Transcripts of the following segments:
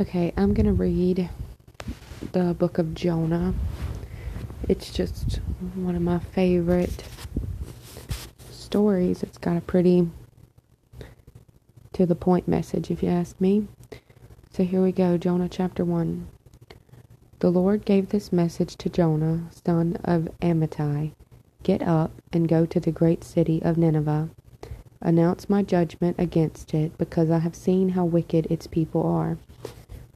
Okay, I'm going to read the book of Jonah. It's just one of my favorite stories. It's got a pretty to the point message, if you ask me. So here we go, Jonah chapter 1. The Lord gave this message to Jonah, son of Amittai. Get up and go to the great city of Nineveh. Announce my judgment against it, because I have seen how wicked its people are.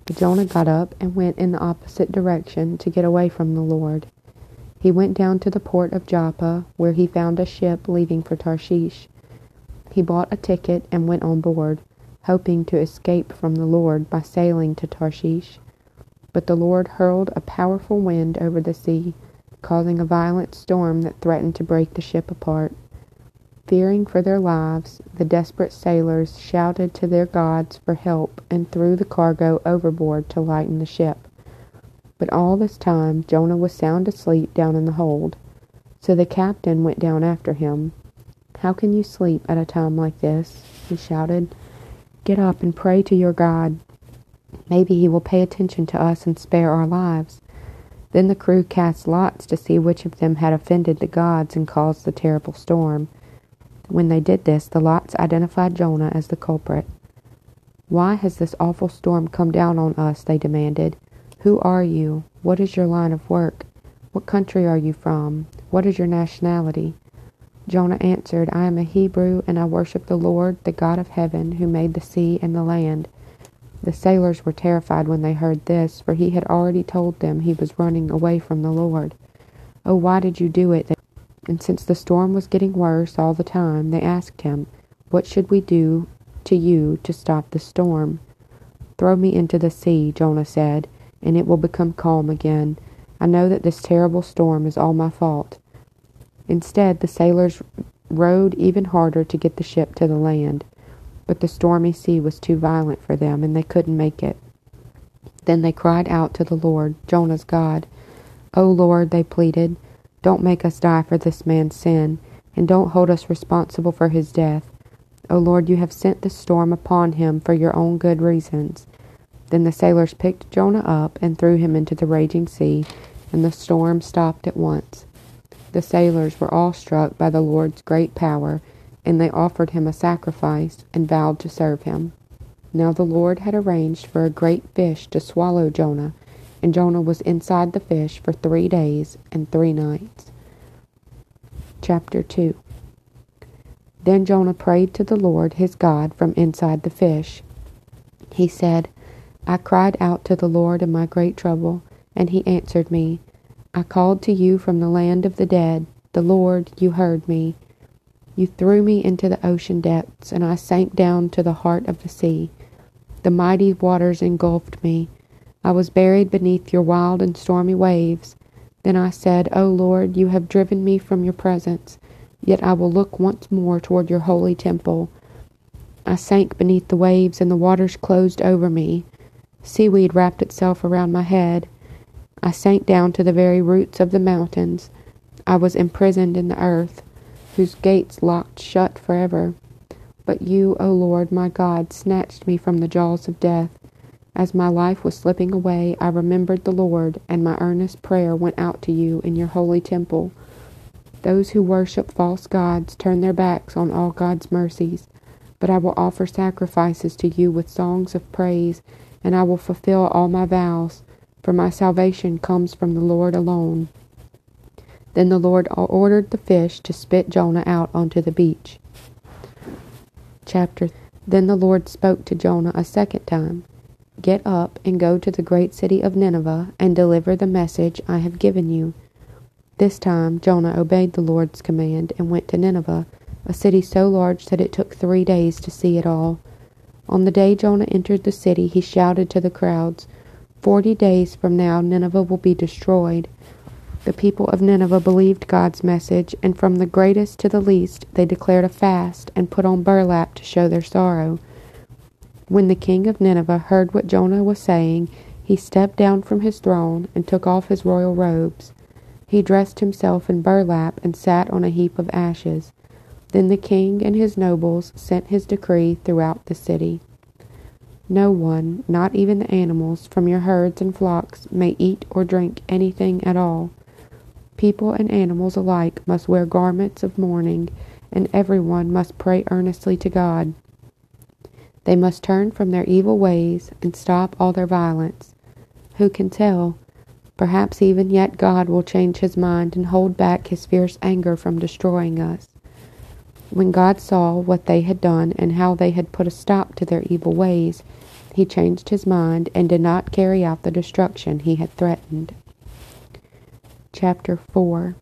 But Jonah got up and went in the opposite direction to get away from the Lord. He went down to the port of Joppa, where he found a ship leaving for Tarshish. He bought a ticket and went on board, hoping to escape from the Lord by sailing to Tarshish. But the Lord hurled a powerful wind over the sea, causing a violent storm that threatened to break the ship apart. Fearing for their lives, the desperate sailors shouted to their gods for help and threw the cargo overboard to lighten the ship. But all this time Jonah was sound asleep down in the hold. So the captain went down after him. "How can you sleep at a time like this?" he shouted. "Get up and pray to your God. Maybe he will pay attention to us and spare our lives." Then the crew cast lots to see which of them had offended the gods and caused the terrible storm. When they did this, the lots identified Jonah as the culprit. "Why has this awful storm come down on us?" they demanded. "Who are you? What is your line of work? What country are you from? What is your nationality?" Jonah answered, "I am a Hebrew, and I worship the Lord, the God of heaven, who made the sea and the land." The sailors were terrified when they heard this, for he had already told them he was running away from the Lord. "Oh, why did you do it?" And since the storm was getting worse all the time, they asked him, "What should we do to you to stop the storm?" "Throw me into the sea," Jonah said, "and it will become calm again. I know that this terrible storm is all my fault." Instead, the sailors rowed even harder to get the ship to the land. But the stormy sea was too violent for them, and they couldn't make it. Then they cried out to the Lord, Jonah's God. "O Lord," they pleaded, "don't make us die for this man's sin, and don't hold us responsible for his death. O Lord, you have sent this storm upon him for your own good reasons." Then the sailors picked Jonah up and threw him into the raging sea, and the storm stopped at once. The sailors were awestruck by the Lord's great power, and they offered him a sacrifice and vowed to serve him. Now the Lord had arranged for a great fish to swallow Jonah, and Jonah was inside the fish for 3 days and 3 nights. Chapter 2. Then Jonah prayed to the Lord his God from inside the fish. He said, "I cried out to the Lord in my great trouble, and he answered me. I called to you from the land of the dead. The Lord, you heard me. You threw me into the ocean depths, and I sank down to the heart of the sea. The mighty waters engulfed me. I was buried beneath your wild and stormy waves. Then I said, 'O Lord, you have driven me from your presence, yet I will look once more toward your holy temple.' I sank beneath the waves, and the waters closed over me. Seaweed wrapped itself around my head. I sank down to the very roots of the mountains. I was imprisoned in the earth, whose gates locked shut forever. But you, O Lord, my God, snatched me from the jaws of death. As my life was slipping away, I remembered the Lord, and my earnest prayer went out to you in your holy temple. Those who worship false gods turn their backs on all God's mercies. But I will offer sacrifices to you with songs of praise, and I will fulfill all my vows, for my salvation comes from the Lord alone." Then the Lord ordered the fish to spit Jonah out onto the beach. Then the Lord spoke to Jonah a second time. "Get up and go to the great city of Nineveh and deliver the message I have given you." This time Jonah obeyed the Lord's command and went to Nineveh, a city so large that it took 3 days to see it all. On the day Jonah entered the city, he shouted to the crowds, "40 days from now Nineveh will be destroyed." The people of Nineveh believed God's message, and from the greatest to the least, they declared a fast and put on burlap to show their sorrow. When the king of Nineveh heard what Jonah was saying, he stepped down from his throne and took off his royal robes. He dressed himself in burlap and sat on a heap of ashes. Then the king and his nobles sent his decree throughout the city. No one, not even the animals, from your herds and flocks may eat or drink anything at all. People and animals alike must wear garments of mourning, and everyone must pray earnestly to God. They must turn from their evil ways and stop all their violence. Who can tell? Perhaps even yet God will change his mind and hold back his fierce anger from destroying us. When God saw what they had done and how they had put a stop to their evil ways, he changed his mind and did not carry out the destruction he had threatened. Chapter 4.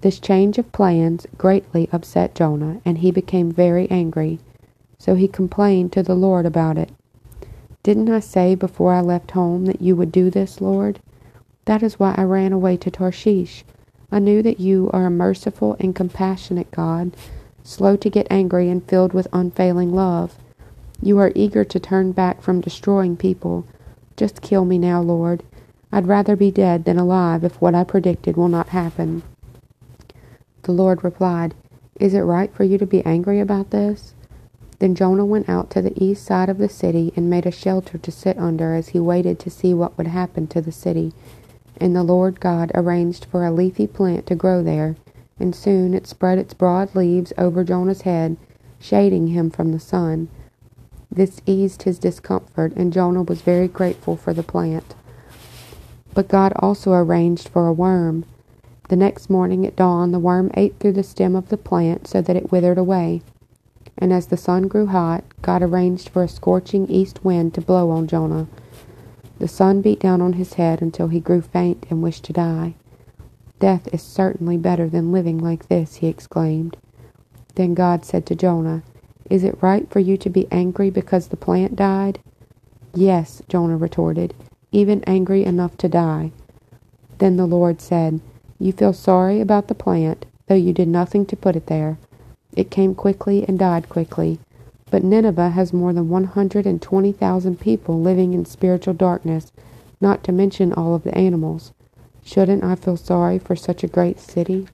This change of plans greatly upset Jonah, and he became very angry. So he complained to the Lord about it. Didn't I say before I left home that you would do this, Lord? That is why I ran away to Tarshish. I knew that you are a merciful and compassionate God, slow to get angry and filled with unfailing love. You are eager to turn back from destroying people. Just kill me now, Lord. I'd rather be dead than alive if what I predicted will not happen. The Lord replied, Is it right for you to be angry about this? Then Jonah went out to the east side of the city and made a shelter to sit under as he waited to see what would happen to the city. And the Lord God arranged for a leafy plant to grow there, and soon it spread its broad leaves over Jonah's head, shading him from the sun. This eased his discomfort, and Jonah was very grateful for the plant. But God also arranged for a worm. The next morning at dawn, the worm ate through the stem of the plant so that it withered away. And as the sun grew hot, God arranged for a scorching east wind to blow on Jonah. The sun beat down on his head until he grew faint and wished to die. Death is certainly better than living like this, he exclaimed. Then God said to Jonah, Is it right for you to be angry because the plant died? Yes, Jonah retorted, even angry enough to die. Then the Lord said, You feel sorry about the plant, though you did nothing to put it there. It came quickly and died quickly, but Nineveh has more than 120,000 people living in spiritual darkness, not to mention all of the animals. Shouldn't I feel sorry for such a great city?